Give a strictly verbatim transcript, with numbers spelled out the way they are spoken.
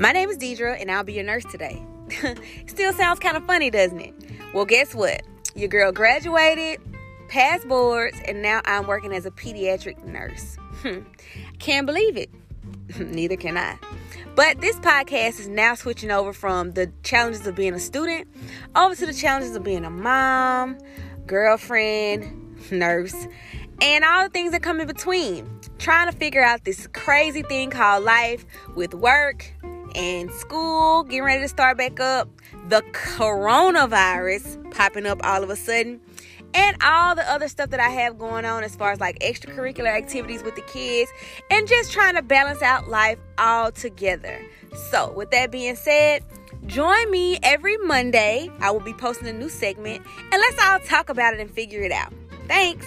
My name is Deidra, and I'll be your nurse today. Still sounds kind of funny, doesn't it? Well, guess what? Your girl graduated, passed boards, and now I'm working as a pediatric nurse. Hmm. Can't believe it. Neither can I. But this podcast is now switching over from the challenges of being a student over to the challenges of being a mom, girlfriend, nurse, and all the things that come in between. Trying to figure out this crazy thing called life with work and school, getting ready to start back up, the coronavirus popping up all of a sudden, and all the other stuff that I have going on as far as like extracurricular activities with the kids and just trying to balance out life all together. So with that being said, join me every Monday. I will be posting a new segment, and let's all talk about it and figure it out. Thanks.